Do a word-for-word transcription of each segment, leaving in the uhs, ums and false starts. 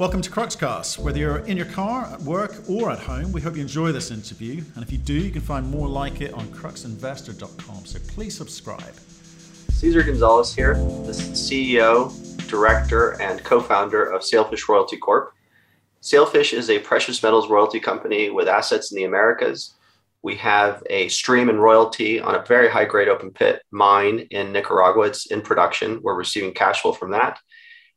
Welcome to Cruxcast. Whether you're in your car, at work, or at home, we hope you enjoy this interview. And if you do, you can find more like it on crux investor dot com, so please subscribe. Cesar Gonzalez here, the C E O, director, and co-founder of Sailfish Royalty Corp. Sailfish is a precious metals royalty company with assets in the Americas. We have a stream and royalty on a very high-grade open pit mine in Nicaragua. It's in production. We're receiving cash flow from that.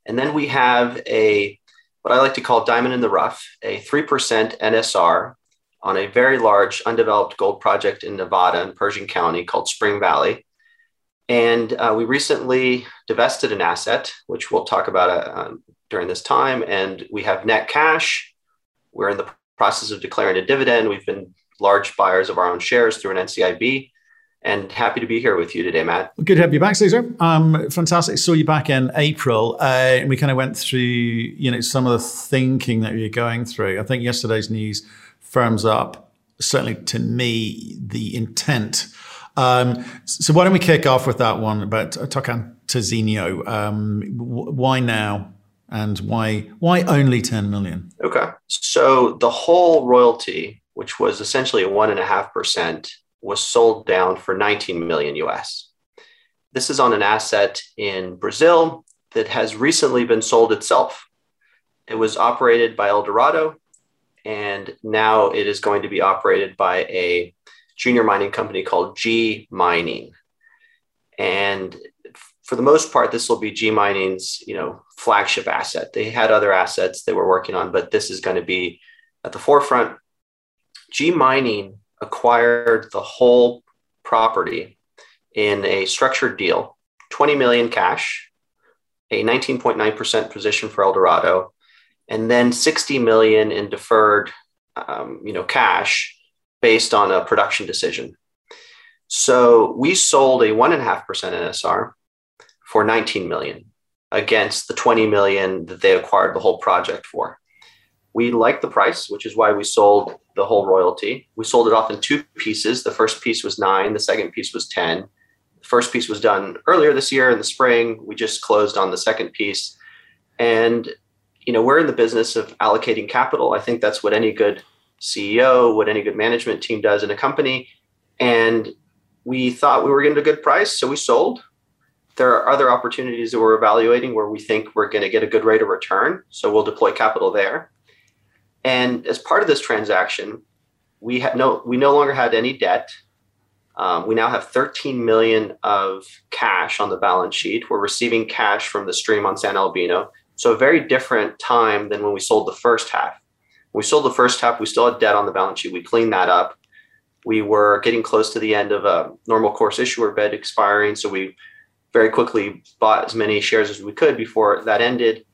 And then we have a what I like to call diamond in the rough, a three percent N S R on a very large undeveloped gold project in Nevada in Pershing County called Spring Valley. And uh, we recently divested an asset, which we'll talk about uh, during this time. And we have net cash. We're in the process of declaring a dividend. We've been large buyers of our own shares through an N C I B. And happy to be here with you today, Matt. Good to have you back, Cesar. Um, fantastic. Saw you back in April. Uh, and we kind of went through, you know, some of the thinking that you're going through. I think yesterday's news firms up, certainly to me, the intent. Um, so why don't we kick off with that one about Tocantinzinho? Um, why now? And why, why only ten million? Okay. So the whole royalty, which was essentially a one and a half percent, was sold down for nineteen million U S. This is on an asset in Brazil that has recently been sold itself. It was operated by Eldorado, and now it is going to be operated by a junior mining company called G Mining. And for the most part, this will be G Mining's, you know, flagship asset. They had other assets they were working on, but this is going to be at the forefront. G Mining acquired the whole property in a structured deal, twenty million cash, a nineteen point nine percent position for Eldorado, and then sixty million in deferred, um, you know, cash based on a production decision. So we sold a one and a half percent N S R for nineteen million against the twenty million that they acquired the whole project for. We liked the price, which is why we sold the whole royalty. We sold it off in two pieces. The first piece was nine, the second piece was ten. The first piece was done earlier this year in the spring. We just closed on the second piece. And, you know, we're in the business of allocating capital. I think that's what any good C E O, what any good management team does in a company. And we thought we were getting a good price, so we sold. There are other opportunities that we're evaluating where we think we're gonna get a good rate of return. So we'll deploy capital there. And as part of this transaction, we had no we no longer had any debt. Um, we now have thirteen million of cash on the balance sheet. We're receiving cash from the stream on San Albino. So a very different time than when we sold the first half. When we sold the first half, we still had debt on the balance sheet. We cleaned that up. We were getting close to the end of a normal course issuer bid expiring. So we very quickly bought as many shares as we could before that ended.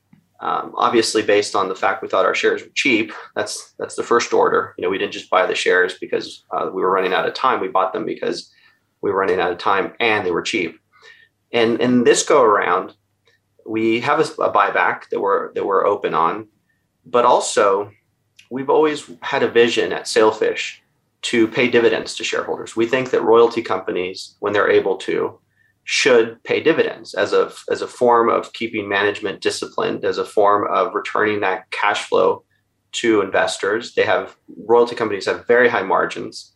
Um, obviously, based on the fact we thought our shares were cheap, that's that's the first order. You know, we didn't just buy the shares because uh, we were running out of time. We bought them because we were running out of time and they were cheap. And in this go around, we have a, a buyback that we're that we're open on, but also we've always had a vision at Sailfish to pay dividends to shareholders. We think that royalty companies, when they're able to, should pay dividends as a, as a form of keeping management disciplined, as a form of returning that cash flow to investors. They have, royalty companies have very high margins.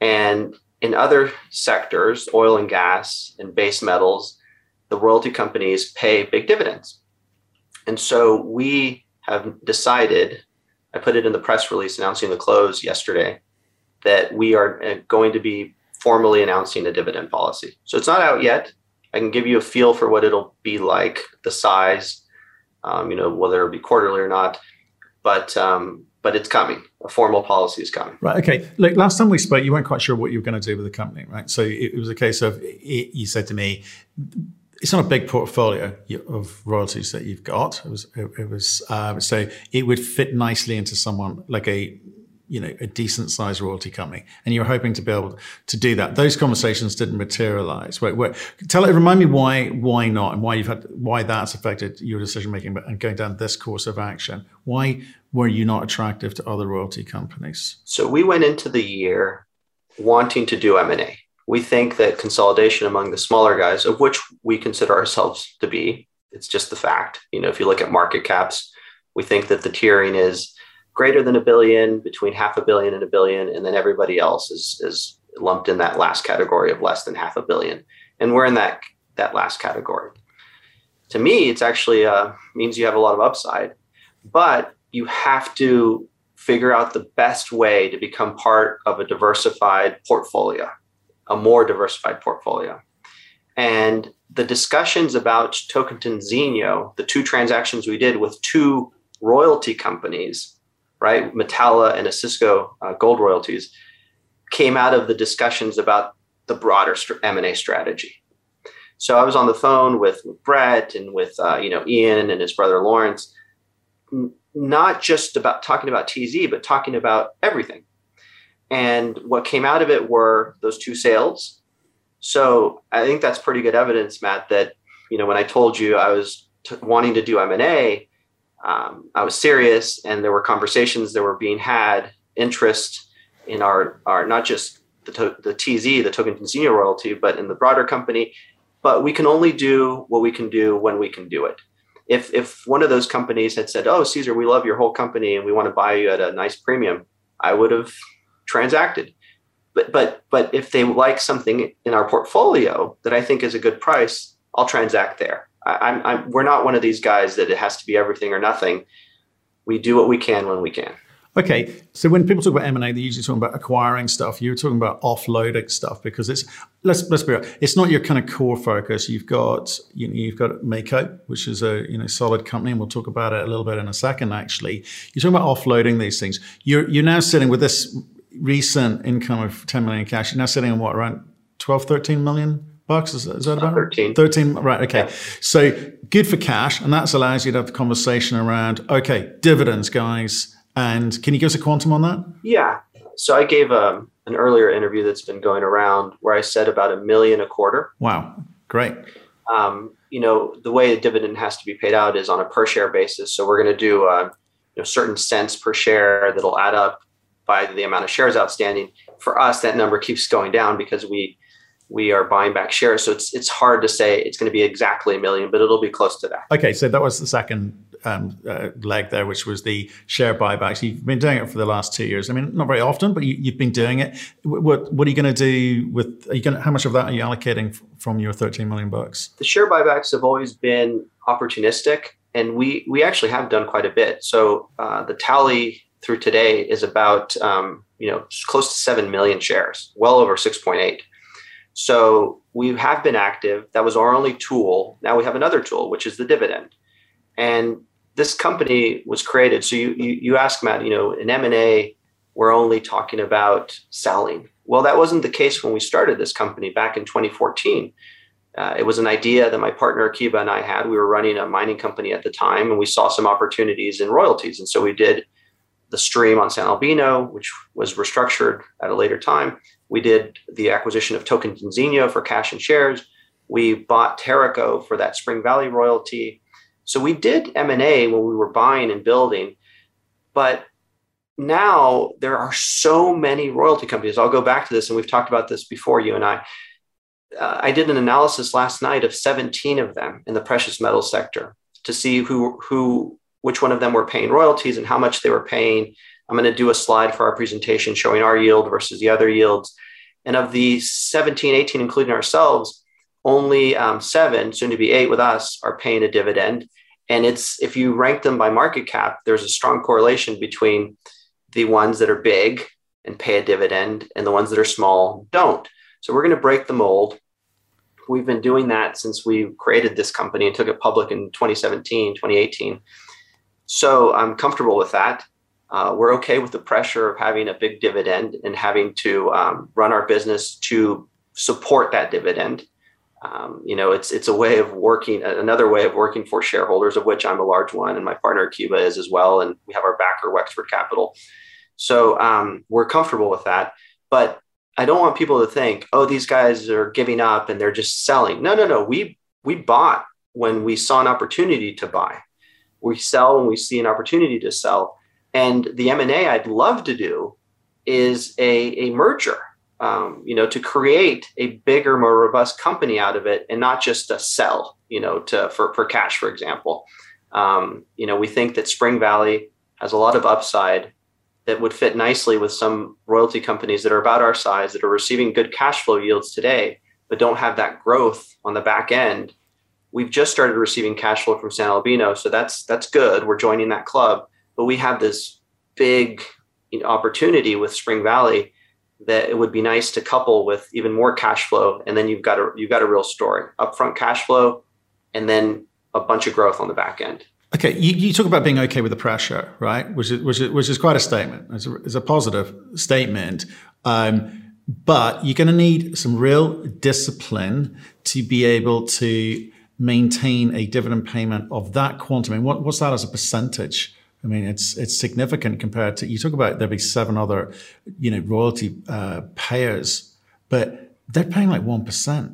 And in other sectors, oil and gas and base metals, the royalty companies pay big dividends. And so we have decided, I put it in the press release announcing the close yesterday, that we are going to be formally announcing a dividend policy. So it's not out yet. I can give you a feel for what it'll be like, the size, um, you know, whether it'll be quarterly or not, but um, but it's coming. A formal policy is coming. Right, okay. Look, last time we spoke, you weren't quite sure what you were going to do with the company, right? So it, it was a case of, it, you said to me, it's not a big portfolio of royalties that you've got. It was, it, it was uh, so it would fit nicely into someone like a, you know, a decent sized royalty company. And you're hoping to be able to do that. Those conversations didn't materialize. Wait, wait, tell it, remind me why, why not? And why you've had, why that's affected your decision-making and going down this course of action. Why were you not attractive to other royalty companies? So we went into the year wanting to do M and A. We think that consolidation among the smaller guys, of which we consider ourselves to be, it's just the fact, you know, if you look at market caps, We think that the tiering is greater than a billion, between half a billion and a billion, and then everybody else is, is lumped in that last category of less than half a billion. And we're in that, that last category. To me, it's actually uh, means you have a lot of upside, but you have to figure out the best way to become part of a diversified portfolio, a more diversified portfolio. And the discussions about Tocantinzinho, the two transactions we did with two royalty companies, right, Metalla and Osisko uh, Gold Royalties, came out of the discussions about the broader M and A strategy. So I was on the phone with Brett and with uh, you know, Ian and his brother Lawrence, not just about talking about T Z, but talking about everything. And what came out of it were those two sales. So I think that's pretty good evidence, Matt, that, you know, when I told you I was t- wanting to do M and A, um, I was serious, and there were conversations that were being had, interest in our, our not just the, to- the T Z, the Tocantinzinho royalty, but in the broader company. But we can only do what we can do when we can do it. If, if one of those companies had said, oh, Caesar, we love your whole company and we want to buy you at a nice premium, I would have transacted. But but but if they like something in our portfolio that I think is a good price, I'll transact there. I, I'm, I'm, we're not one of these guys that it has to be everything or nothing. We do what we can when we can. Okay, so when people talk about M and A, they're usually talking about acquiring stuff. You're talking about offloading stuff because it's let's let's be real, it's not your kind of core focus. You've got you know, you've got Mako, which is a you know solid company, and we'll talk about it a little bit in a second. Actually, you're talking about offloading these things. You're you're now sitting with this recent income of ten million cash. You're now sitting on what, around twelve, thirteen million bucks? Is, is that about thirteen. thirteen, right, okay. Yeah. So good for cash. And that allows you to have a conversation around, okay, dividends, guys. And can you give us a quantum on that? Yeah. So I gave um, an earlier interview that's been going around where I said about a million a quarter. Wow. Great. Um, you know, the way a dividend has to be paid out is on a per share basis. So we're going to do uh, you know, certain cents per share that'll add up by the amount of shares outstanding. For us, that number keeps going down because we we are buying back shares. So it's it's hard to say it's going to be exactly a million, but it'll be close to that. Okay, so that was the second um, uh, leg there, which was the share buybacks. You've been doing it for the last two years. I mean, not very often, but you, you've been doing it. What what are you going to do with? Are you going to, how much of that are you allocating from your thirteen million bucks? The share buybacks have always been opportunistic, and we we actually have done quite a bit. So uh, the tally through today is about, um, you know, close to seven million shares, well over six point eight. So we have been active. That was our only tool. Now we have another tool, which is the dividend. And this company was created. So you, you, you ask, Matt, you know, in M and A, we're only talking about selling. Well, that wasn't the case when we started this company back in twenty fourteen. Uh, it was an idea that my partner Akiba and I had. We were running a mining company at the time, and we saw some opportunities in royalties. And so we did the stream on San Albino, which was restructured at a later time. We did the acquisition of Tocantinzinho for cash and shares. We bought Terrico for that Spring Valley royalty. So we did M and A when we were buying and building. But now there are so many royalty companies. I'll go back to this, and we've talked about this before, you and I. Uh, I did an analysis last night of seventeen of them in the precious metal sector to see who who. which one of them were paying royalties and how much they were paying. I'm going to do a slide for our presentation showing our yield versus the other yields. And of the seventeen, eighteen, including ourselves, only um, seven, soon to be eight with us, are paying a dividend. And it's, if you rank them by market cap, there's a strong correlation between the ones that are big and pay a dividend and the ones that are small don't. So we're going to break the mold. We've been doing that since we created this company and took it public in twenty seventeen, twenty eighteen. So I'm comfortable with that. Uh, we're okay with the pressure of having a big dividend and having to um, run our business to support that dividend. Um, you know, it's it's a way of working, another way of working for shareholders, of which I'm a large one, and my partner Akiba is as well, and we have our backer, Wexford Capital. So um, we're comfortable with that. But I don't want people to think, oh, these guys are giving up and they're just selling. No, no, no. We we bought when we saw an opportunity to buy. We sell when we see an opportunity to sell. And the M and A I'd love to do is a, a merger, um, you know, to create a bigger, more robust company out of it and not just a sell, you know, to for, for cash, for example. Um, you know, we think that Spring Valley has a lot of upside that would fit nicely with some royalty companies that are about our size that are receiving good cash flow yields today, but don't have that growth on the back end. We've just started receiving cash flow from San Albino, so that's that's good. We're joining that club, but we have this big opportunity with Spring Valley that it would be nice to couple with even more cash flow, and then you've got a you've got a real story: upfront cash flow, and then a bunch of growth on the back end. Okay, you, you talk about being okay with the pressure, right? Which is which is which is quite a statement. It's a, it's a positive statement. Um, but you're going to need some real discipline to be able to maintain a dividend payment of that quantum. I mean, what, what's that as a percentage? I mean, it's it's significant compared to, you talk about there be seven other, you know, royalty uh, payers, but they're paying like one percent.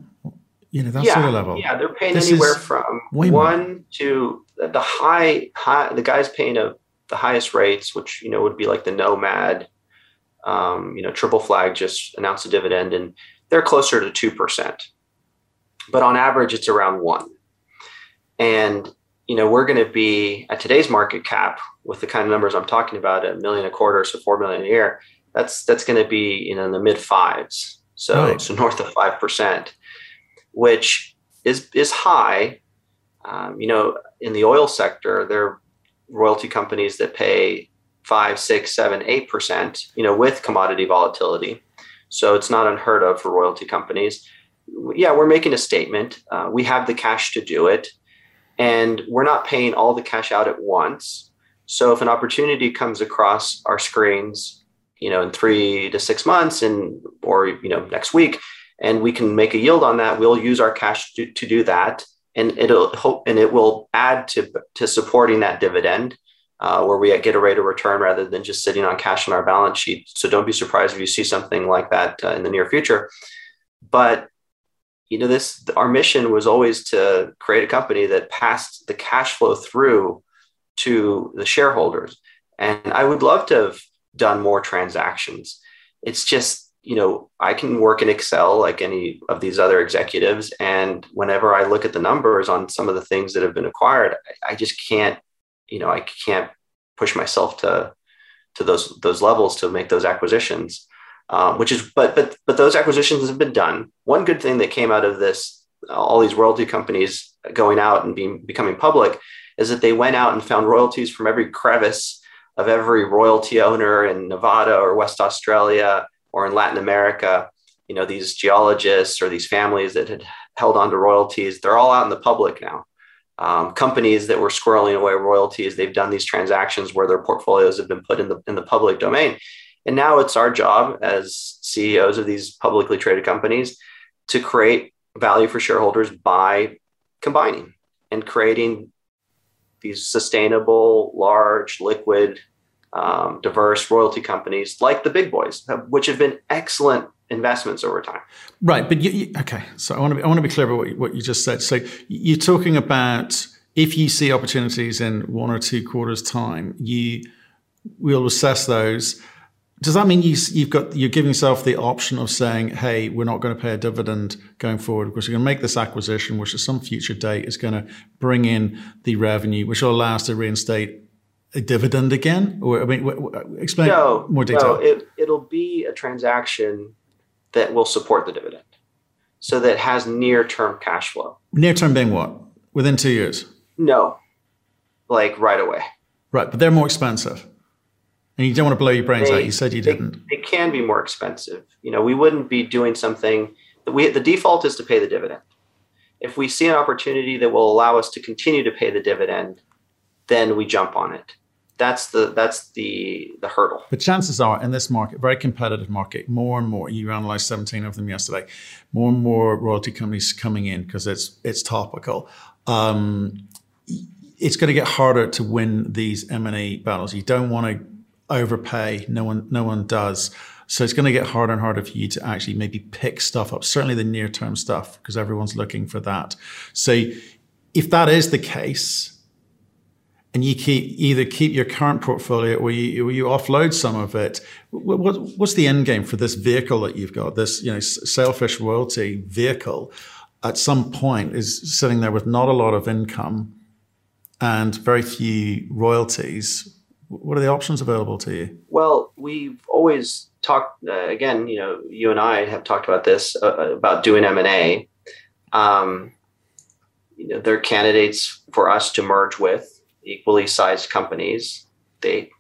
You know, that's yeah, sort of level. Yeah, they're paying this anywhere from one more. to the high high. The guys paying a, the highest rates, which you know would be like the Nomad. Um, you know, Triple Flag just announced a dividend, and they're closer to two percent. But on average, it's around one. And you know, we're going to be at today's market cap with the kind of numbers I'm talking about, a million a quarter, so four million a year. That's that's going to be you know in the mid fives, so right. so north of five percent, which is is high. Um, you know, in the oil sector, there are royalty companies that pay five, six, seven, eight percent. You know, with commodity volatility, so it's not unheard of for royalty companies. Yeah, we're making a statement. Uh, we have the cash to do it. And we're not paying all the cash out at once. So if an opportunity comes across our screens, you know, in three to six months and, or, you know, next week, and we can make a yield on that, we'll use our cash to, to do that. And it'll hope, and it will add to, to supporting that dividend uh, where we get a rate of return rather than just sitting on cash on our balance sheet. So don't be surprised if you see something like that uh, in the near future. But you know, this, our mission was always to create a company that passed the cash flow through to the shareholders. And I would love to have done more transactions. It's just, you know, I can work in Excel like any of these other executives. And whenever I look at the numbers on some of the things that have been acquired, I, I just can't, you know, I can't push myself to, to those, those levels to make those acquisitions. Um, which is, but but but those acquisitions have been done. One good thing that came out of this, all these royalty companies going out and being becoming public, is that they went out and found royalties from every crevice of every royalty owner in Nevada or West Australia or in Latin America. You know, these geologists or these families that had held on to royalties, they're all out in the public now. Um, companies that were squirreling away royalties, they've done these transactions where their portfolios have been put in the in the public domain. And now it's our job as C E Os of these publicly traded companies to create value for shareholders by combining and creating these sustainable, large, liquid, um, diverse royalty companies like the big boys, which have been excellent investments over time. Right. But you, you, okay. So I want to be, I want to be clear about what you, what you just said. So you're talking about if you see opportunities in one or two quarters' time, you will assess those. Does that mean you, you've got, you're giving yourself the option of saying, hey, we're not going to pay a dividend going forward because we're going to make this acquisition, which at some future date is going to bring in the revenue, which will allow us to reinstate a dividend again? Or I mean, w- w- explain no, more detail. No, it, it'll be a transaction that will support the dividend. So that has near-term cash flow. Near-term being what? Within two years? No, like right away. Right, but they're more expensive. And you don't want to blow your brains they, out. You said you they, didn't. It can be more expensive. You know, we wouldn't be doing something that we, the default is to pay the dividend. If we see an opportunity that will allow us to continue to pay the dividend, then we jump on it. That's the, that's the, the hurdle. But chances are in this market, very competitive market, more and more, you analyzed seventeen of them yesterday, more and more royalty companies coming in because it's, it's topical. Um, it's going to get harder to win these M and A battles. You don't want to overpay. No one, no one does. So it's going to get harder and harder for you to actually maybe pick stuff up, certainly the near-term stuff, because everyone's looking for that. So if that is the case, and you keep either keep your current portfolio or you, or you offload some of it, what, what's the end game for this vehicle that you've got? This, you know, Sailfish Royalty vehicle at some point is sitting there with not a lot of income. and very few royalties, what are the options available to you? Well, we've always talked, uh, again, you know, you and I have talked about this, uh, about doing M and A. Um, you know, they're candidates for us to merge with equally sized companies. They,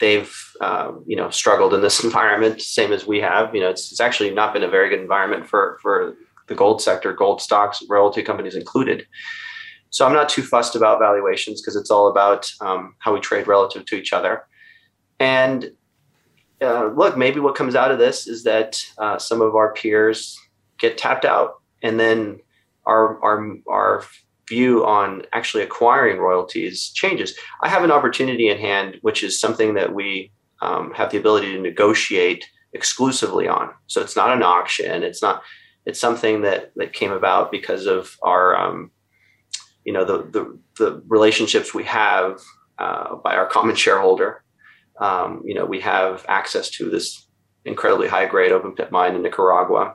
they've, uh, you know, struggled in this environment, same as we have. You know, it's, it's actually not been a very good environment for, for the gold sector, gold stocks, royalty companies included. So I'm not too fussed about valuations because it's all about um, how we trade relative to each other. And uh, look, maybe what comes out of this is that uh, some of our peers get tapped out, and then our our our view on actually acquiring royalties changes. I have an opportunity in hand, which is something that we um, have the ability to negotiate exclusively on. So it's not an auction. It's not. It's something that that came about because of our. Um, you know, the, the, the relationships we have uh, by our common shareholder. Um, you know, we have access to this incredibly high-grade open pit mine in Nicaragua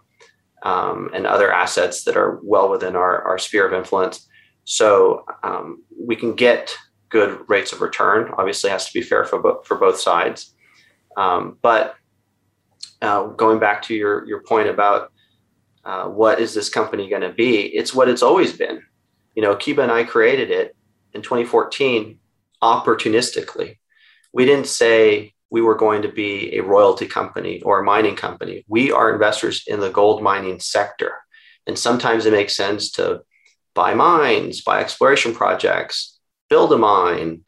um, and other assets that are well within our, our sphere of influence. So um, we can get good rates of return. Obviously, it has to be fair for, bo- for both sides. Um, but uh, going back to your, your point about uh, what is this company going to be, it's what it's always been. You know, Akiba and I created it in twenty fourteen opportunistically. We didn't say we were going to be a royalty company or a mining company. We are investors in the gold mining sector. And sometimes it makes sense to buy mines, buy exploration projects, build a mine,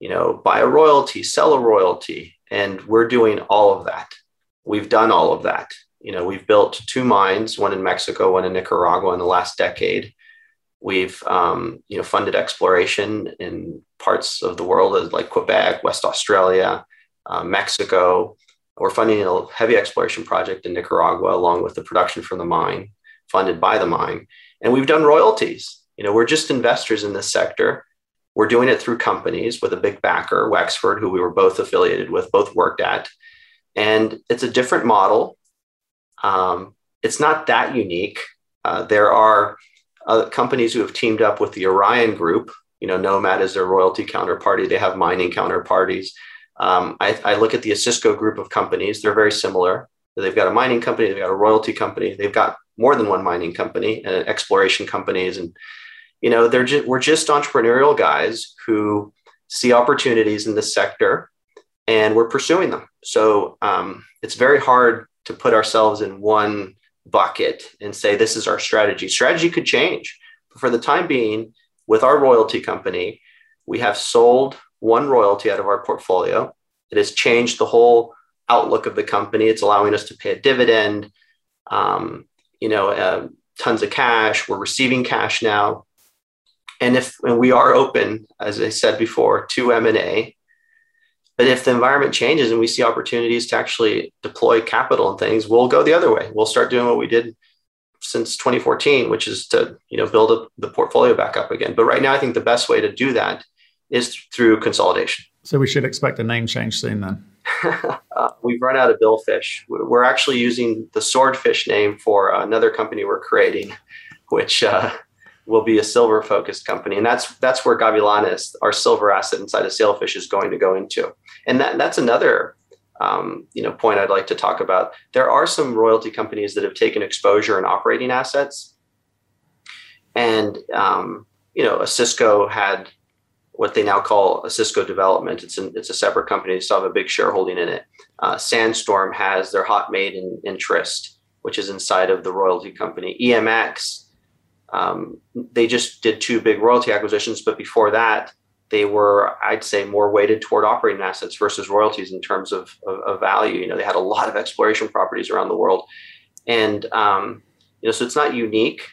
you know, buy a royalty, sell a royalty. And we're doing all of that. We've done all of that. You know, we've built two mines, one in Mexico, one in Nicaragua in the last decade. We've um, you know, funded exploration in parts of the world like Quebec, West Australia, uh, Mexico. We're funding a heavy exploration project in Nicaragua, along with the production from the mine, funded by the mine. And we've done royalties. You know, we're just investors in this sector. We're doing it through companies with a big backer, Wexford, who we were both affiliated with, both worked at. And it's a different model. Um, it's not that unique. Uh, there are... Uh, companies who have teamed up with the Orion Group, you know, Nomad is their royalty counterparty. They have mining counterparties. Um, I, I look at the Osisko Group of companies. They're very similar. They've got a mining company. They've got a royalty company. They've got more than one mining company and exploration companies. And, you know, they're just, we're just entrepreneurial guys who see opportunities in this sector and we're pursuing them. So um, it's very hard to put ourselves in one bucket and say, this is our strategy. Strategy could change. But for the time being, with our royalty company, we have sold one royalty out of our portfolio. It has changed the whole outlook of the company. It's allowing us to pay a dividend, um, you know, uh, tons of cash. We're receiving cash now. And if and we are open, as I said before, to M and A. But if the environment changes and we see opportunities to actually deploy capital and things, we'll go the other way. We'll start doing what we did since twenty fourteen, which is to, you know, build up the portfolio back up again. But right now, I think the best way to do that is through consolidation. So we should expect a name change soon then. uh, we've run out of billfish. We're actually using the Swordfish name for another company we're creating, which uh, will be a silver-focused company. And that's that's where Gavilanes, our silver asset inside of Sailfish, is going to go into. And that that's another um, you know, point I'd like to talk about. There are some royalty companies that have taken exposure in operating assets. And um, you know, Osisko had what they now call Osisko Development. It's, an, it's a separate company. They still have a big shareholding in it. Uh, Sandstorm has their Hod Maden interest, which is inside of the royalty company. E M X, Um, they just did two big royalty acquisitions, but before that, they were, I'd say, more weighted toward operating assets versus royalties in terms of, of, of value. You know, they had a lot of exploration properties around the world, and um, you know, so it's not unique.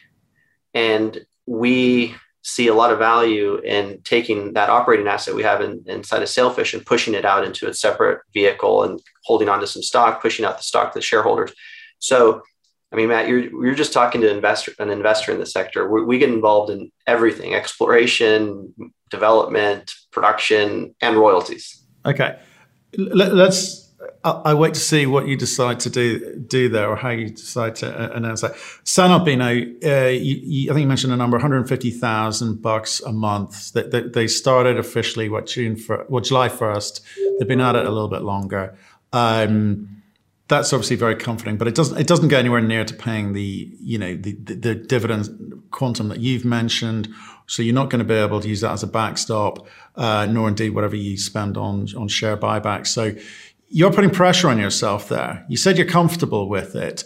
And we see a lot of value in taking that operating asset we have in, inside of Sailfish and pushing it out into a separate vehicle and holding on to some stock, pushing out the stock to the shareholders. So. I mean, Matt, you're you're just talking to investor, an investor in the sector. We, we get involved in everything: exploration, development, production, and royalties. Okay, let's I wait to see what you decide to do do there, or how you decide to uh, announce that. San Albino, uh, you, you, I think you mentioned a number, one hundred fifty thousand bucks a month. That they, they, they started officially what June for, well July first. They've been at it a little bit longer. Um, that's obviously very comforting, but it doesn't it doesn't go anywhere near to paying the you know the the, the dividend quantum that you've mentioned. So you're not going to be able to use that as a backstop, uh, nor indeed whatever you spend on on share buybacks. So you're putting pressure on yourself there. You said you're comfortable with it.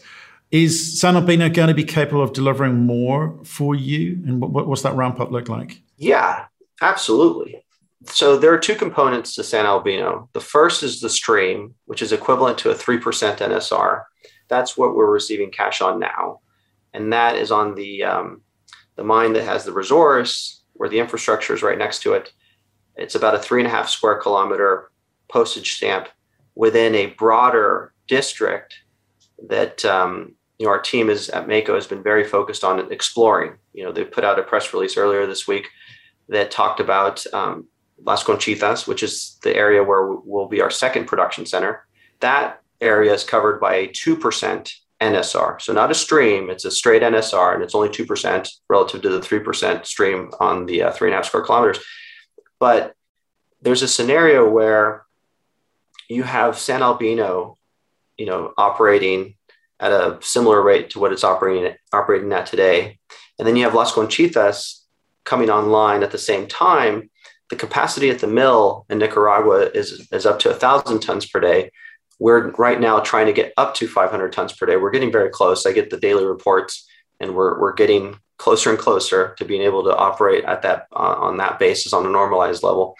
Is San Albino going to be capable of delivering more for you? And what, what's that ramp up look like? Yeah, absolutely. So there are two components to San Albino. The first is the stream, which is equivalent to a three percent N S R. That's what we're receiving cash on now. And that is on the, um, the mine that has the resource, where the infrastructure is right next to it. It's about a three and a half square kilometer postage stamp within a broader district that um, you know, our team is at Mako has been very focused on exploring. You know, they put out a press release earlier this week that talked about um, Las Conchitas, which is the area where will be our second production center. That area is covered by a two percent N S R. So not a stream, it's a straight N S R, and it's only two percent relative to the three percent stream on the uh, three and a half square kilometers. But there's a scenario where you have San Albino, you know, operating at a similar rate to what it's operating at, operating at today. And then you have Las Conchitas coming online at the same time. The capacity at the mill in Nicaragua is, is up to one thousand tons per day. We're right now trying to get up to five hundred tons per day. We're getting very close. I get the daily reports, and we're, we're getting closer and closer to being able to operate at that uh, on that basis on a normalized level.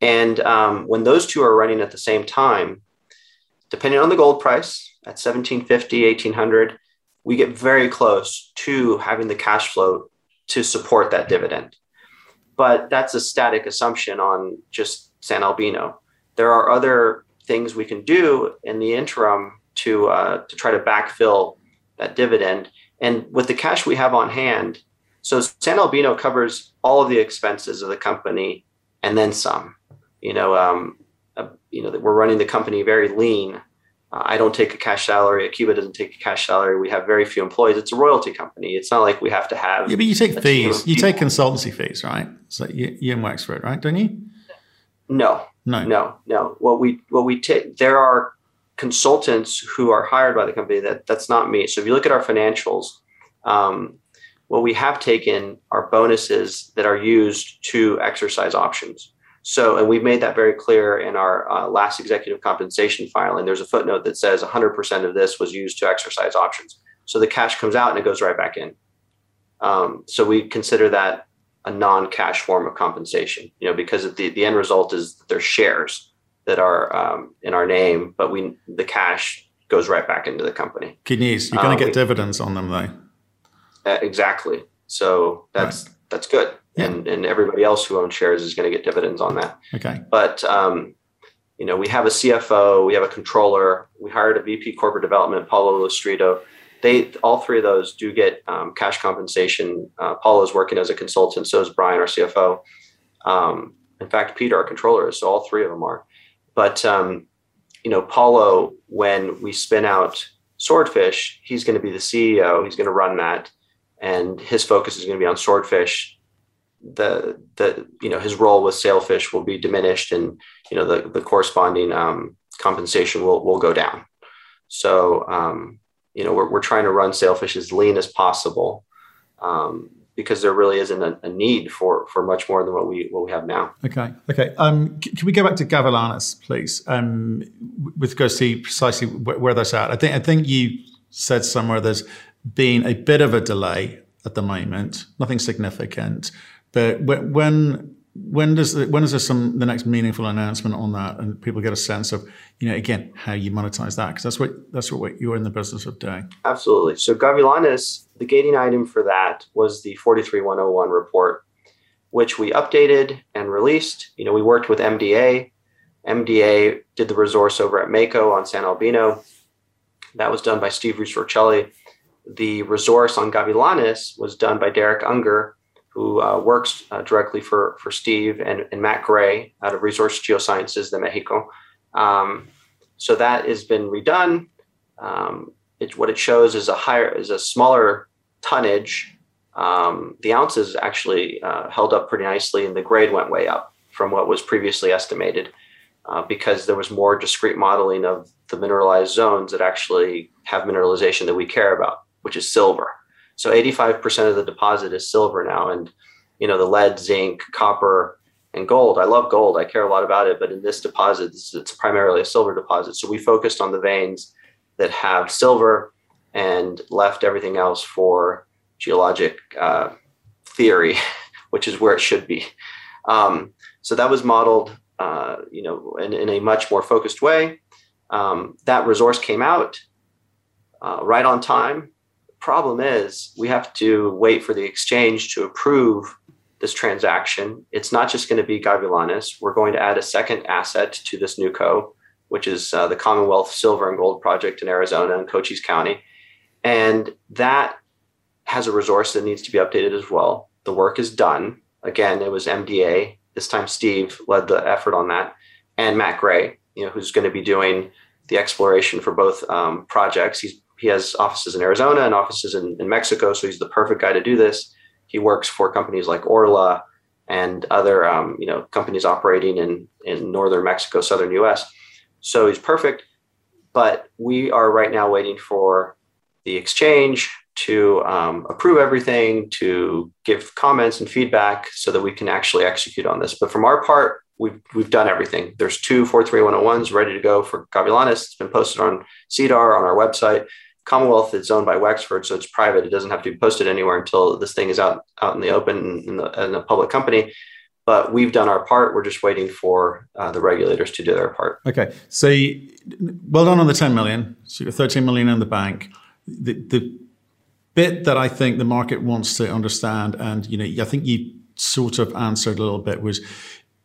And um, when those two are running at the same time, depending on the gold price at seventeen fifty, eighteen hundred, we get very close to having the cash flow to support that dividend. But that's a static assumption on just San Albino. There are other things we can do in the interim to uh, to try to backfill that dividend. And with the cash we have on hand, so San Albino covers all of the expenses of the company and then some. You know, um, uh, you know that we're running the company very lean. Uh, I don't take a cash salary. Akiba doesn't take a cash salary. We have very few employees. It's a royalty company. It's not like we have to have. Yeah, but you take fees. You take consultancy fees, right? So you, you're in Wexford, right? Don't you? No, no, no, no. What we what we take. There are consultants who are hired by the company. That that's not me. So if you look at our financials, um, what we have taken are bonuses that are used to exercise options. So, and we've made that very clear in our uh, last executive compensation filing. There's a footnote that says one hundred percent of this was used to exercise options. So the cash comes out and it goes right back in. Um, so we consider that a non-cash form of compensation, you know, because the, the end result is that there's shares that are um, in our name, but we the cash goes right back into the company. Good news. You're going to um, get we, dividends on them though. Uh, exactly. So that's, right. that's good. Yeah. And, and everybody else who owns shares is going to get dividends on that. Okay. But, um, you know, we have a C F O, we have a controller, we hired a V P corporate development, Paulo Lestrito. They, all three of those do get um, cash compensation. Uh, Paulo is working as a consultant. So is Brian, our C F O. Um, in fact, Peter, our controller, is, so all three of them are. But, um, you know, Paulo, when we spin out Swordfish, he's going to be the C E O. He's going to run that. And his focus is going to be on Swordfish. The, the, you know, his role with Sailfish will be diminished, and, you know, the, the corresponding um, compensation will, will go down. So, um, you know, we're, we're trying to run Sailfish as lean as possible um, because there really isn't a, a need for, for much more than what we, what we have now. Okay. Okay. Um, can we go back to Gavilanes, please? Um, with regards to precisely where, where that's at. I think, I think you said somewhere there's been a bit of a delay at the moment, nothing significant. But when when does the, when is there some the next meaningful announcement on that, and people get a sense of, you know, again, how you monetize that, because that's what that's what you're in the business of doing. Absolutely. So Gavilanes, the gating item for that was the forty-three one oh one report, which we updated and released. You know, we worked with M D A. M D A did the resource over at Mako on San Albino. That was done by Steve Ruscicelli. The resource on Gavilanes was done by Derek Unger, who uh, works uh, directly for, for Steve and, and Matt Gray out of Resource Geosciences de Mexico. Um, So that has been redone. Um, it, what it shows is a higher, is a smaller tonnage. Um, the ounces actually uh, held up pretty nicely, and the grade went way up from what was previously estimated uh, because there was more discrete modeling of the mineralized zones that actually have mineralization that we care about, which is silver. So eighty-five percent of the deposit is silver now. And, you know, the lead, zinc, copper, and gold. I love gold. I care a lot about it. But in this deposit, it's primarily a silver deposit. So we focused on the veins that have silver and left everything else for geologic uh, theory, which is where it should be. Um, so that was modeled, uh, you know, in, in a much more focused way. Um, that resource came out uh, right on time. Problem is, we have to wait for the exchange to approve this transaction. It's not just going to be Gavilanes. We're going to add a second asset to this new co, which is uh, the Commonwealth Silver and Gold Project in Arizona and Cochise County. And that has a resource that needs to be updated as well. The work is done. Again, it was M D A. This time, Steve led the effort on that, and Matt Gray, you know, who's going to be doing the exploration for both um, projects. He's He has offices in Arizona and offices in, in Mexico, so he's the perfect guy to do this. He works for companies like Orla and other um, you know, companies operating in, in northern Mexico, southern U S. So he's perfect, but we are right now waiting for the exchange to um, approve everything, to give comments and feedback so that we can actually execute on this. But from our part, we've, we've done everything. There's two four three one oh ones ready to go for Gavilanes. It's been posted on C D A R, on our website. Commonwealth is owned by Wexford, so it's private. It doesn't have to be posted anywhere until this thing is out, out in the open in the, in the public company. But we've done our part. We're just waiting for uh, the regulators to do their part. Okay. So you, well done on the ten million. So you're thirteen million in the bank. The, the bit that I think the market wants to understand, and you know, I think you sort of answered a little bit, was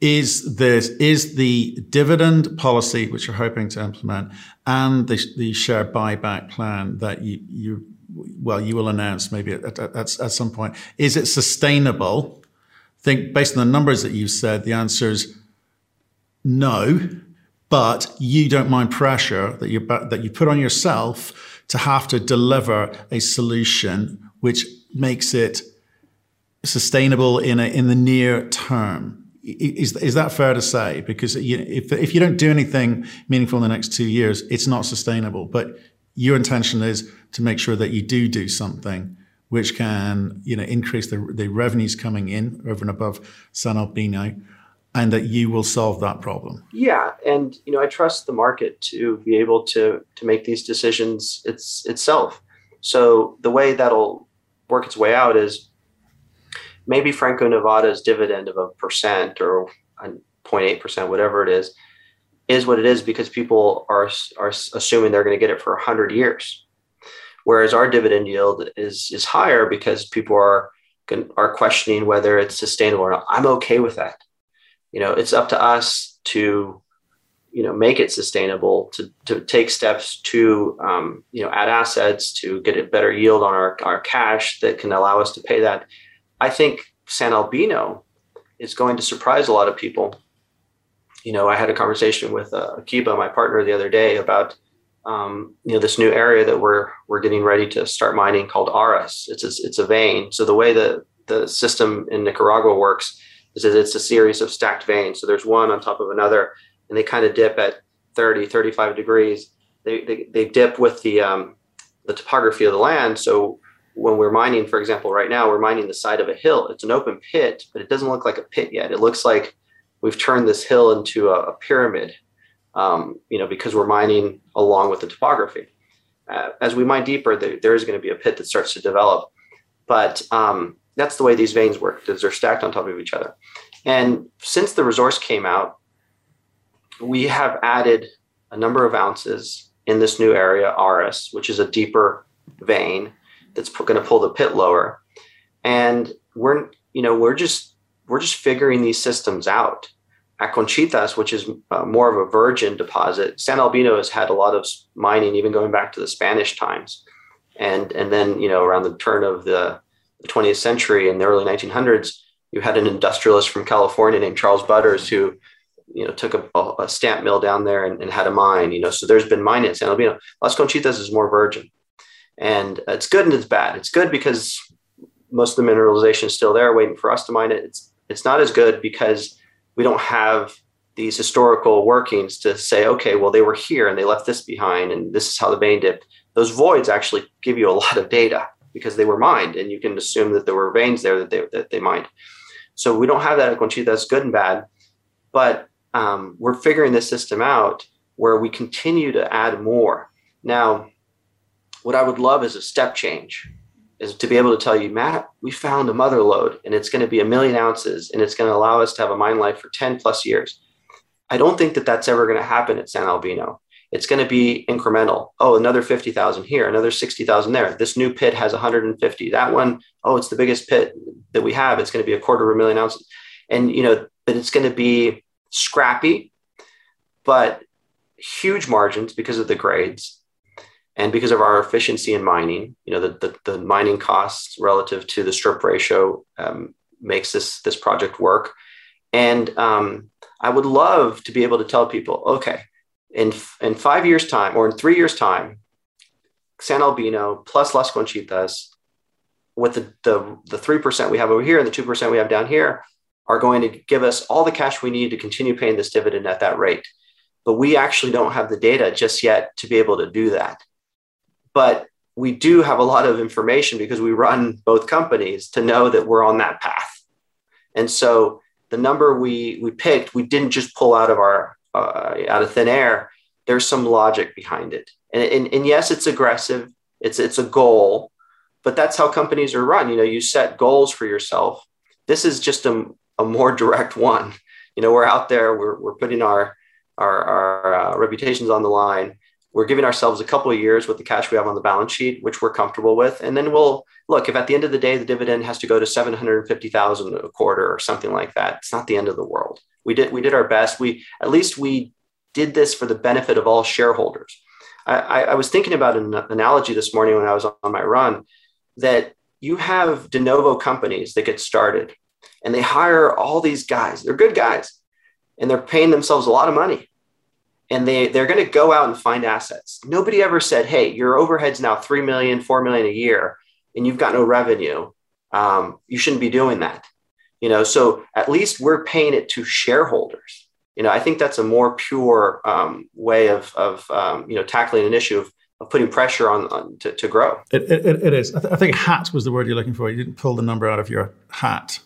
is this is the dividend policy which you're hoping to implement, and the, the share buyback plan that you you well you will announce maybe at, at, at, at some point, is it sustainable? I think based on the numbers that you've said, the answer is no, but you don't mind pressure that you that you put on yourself to have to deliver a solution which makes it sustainable in a, in the near term. Is, is that fair to say? Because if, if you don't do anything meaningful in the next two years, it's not sustainable. But your intention is to make sure that you do do something which can, you know, increase the, the revenues coming in over and above San Albino, and that you will solve that problem. Yeah, and you know, I trust the market to be able to to make these decisions it's, itself. So the way that'll work its way out is, maybe Franco-Nevada's dividend of a percent or zero point eight percent, whatever it is, is what it is because people are, are assuming they're going to get it for one hundred years. Whereas our dividend yield is is higher because people are are questioning whether it's sustainable or not. I'm okay with that. You know, it's up to us to, you know, make it sustainable, to, to take steps to, um, you know, add assets, to get a better yield on our, our cash that can allow us to pay that. I think San Albino is going to surprise a lot of people. You know, I had a conversation with uh, Akiba, my partner, the other day about, um, you know, this new area that we're we're getting ready to start mining called Aras. It's a, it's a vein. So the way the, the system in Nicaragua works is that it's a series of stacked veins. So there's one on top of another, and they kind of dip at thirty, thirty-five degrees. They they, they dip with the um, the topography of the land. So when we're mining, for example, right now, we're mining the side of a hill. It's an open pit, but it doesn't look like a pit yet. It looks like we've turned this hill into a, a pyramid, um, you know, because we're mining along with the topography. Uh, as we mine deeper, there, there is going to be a pit that starts to develop. But um, that's the way these veins work, is they're stacked on top of each other. And since the resource came out, we have added a number of ounces in this new area, Aras, which is a deeper vein. That's going to pull the pit lower, and we're you know we're just we're just figuring these systems out. At Conchitas, which is uh, more of a virgin deposit, San Albino has had a lot of mining, even going back to the Spanish times, and and then you know around the turn of the twentieth century and the early nineteen hundreds, you had an industrialist from California named Charles Butters who you know, took a, a stamp mill down there and, and had a mine, you know, so there's been mining at San Albino. Las Conchitas is more virgin, and it's good and it's bad. It's good because most of the mineralization is still there waiting for us to mine it. It's, it's not as good because we don't have these historical workings to say, okay, well, they were here and they left this behind and this is how the vein dipped. Those voids actually give you a lot of data because they were mined and you can assume that there were veins there that they, that they mined. So we don't have that at Conchita. That's good and bad, but um, we're figuring this system out where we continue to add more. Now, what I would love is a step change, is to be able to tell you, Matt, we found a mother lode and it's going to be a million ounces and it's going to allow us to have a mine life for ten plus years. I don't think that that's ever going to happen at San Albino. It's going to be incremental. Oh, another fifty thousand here, another sixty thousand there. This new pit has one hundred fifty. That one, oh, it's the biggest pit that we have. It's going to be a quarter of a million ounces. And, you know, but it's going to be scrappy, but huge margins because of the grades and because of our efficiency in mining. You know, the, the, the mining costs relative to the strip ratio um, makes this, this project work. And um, I would love to be able to tell people, okay, in in five years time or in three years time, San Albino plus Las Conchitas with the, the, the three percent we have over here and the two percent we have down here are going to give us all the cash we need to continue paying this dividend at that rate. But we actually don't have the data just yet to be able to do that. But we do have a lot of information because we run both companies to know that we're on that path. And so the number we, we picked, we didn't just pull out of our uh, out of thin air. There's some logic behind it. And, and, and yes, it's aggressive. It's, it's a goal, but that's how companies are run. You know, you set goals for yourself. This is just a, a more direct one. You know, we're out there, we're, we're putting our, our, our uh, reputations on the line. We're giving ourselves a couple of years with the cash we have on the balance sheet, which we're comfortable with. And then we'll look, if at the end of the day, the dividend has to go to seven hundred fifty thousand a quarter or something like that, it's not the end of the world. We did, we did our best. We, at least we did this for the benefit of all shareholders. I, I, I was thinking about an analogy this morning when I was on my run, that you have de novo companies that get started and they hire all these guys. They're good guys and they're paying themselves a lot of money. And they, they're going to go out and find assets. Nobody ever said, hey, your overhead's now three million dollars, four million dollars a year, and you've got no revenue. Um, you shouldn't be doing that. You know, so at least we're paying it to shareholders. You know, I think that's a more pure um, way of, of um, you know, tackling an issue of, of putting pressure on, on to, to grow. It, it, it is. I, th- I think hat was the word you're looking for. You didn't pull the number out of your hat.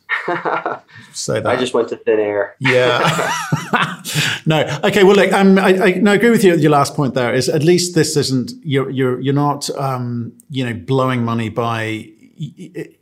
Say that. I just went to thin air. Yeah. No. Okay. Well, look, um, I, I, no, I agree with you. Your last point there is at least this isn't, you're, you're, you're not, um, you know, blowing money by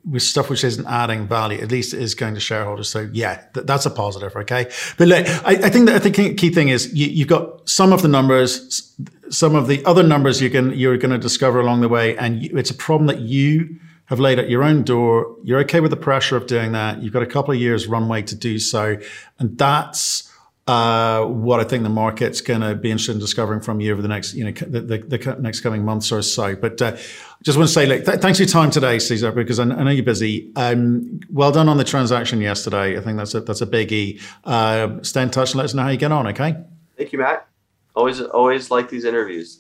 with stuff which isn't adding value. At least it is going to shareholders. So yeah, th- that's a positive. Okay. But look, I, I think that I think the key thing is you, you've got some of the numbers, some of the other numbers you can, you're going to discover along the way. And you, it's a problem that you have laid at your own door. You're okay with the pressure of doing that. You've got a couple of years runway to do so. And that's, Uh, what I think the market's going to be interested in discovering from you over the next, you know, the, the, the next coming months or so. But uh, just want to say, look, th- thanks for your time today, Cesar, because I, I know you're busy. Um, well done on the transaction yesterday. I think that's a that's a biggie. Uh, stay in touch and let us know how you get on. Okay. Thank you, Matt. Always, always like these interviews.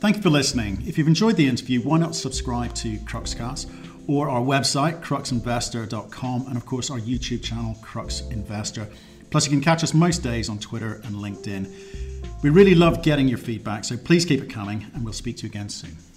Thank you for listening. If you've enjoyed the interview, why not subscribe to Cruxcast? Or our website, crux investor dot com, and of course our YouTube channel, Crux Investor. Plus you can catch us most days on Twitter and LinkedIn. We really love getting your feedback, so please keep it coming, and we'll speak to you again soon.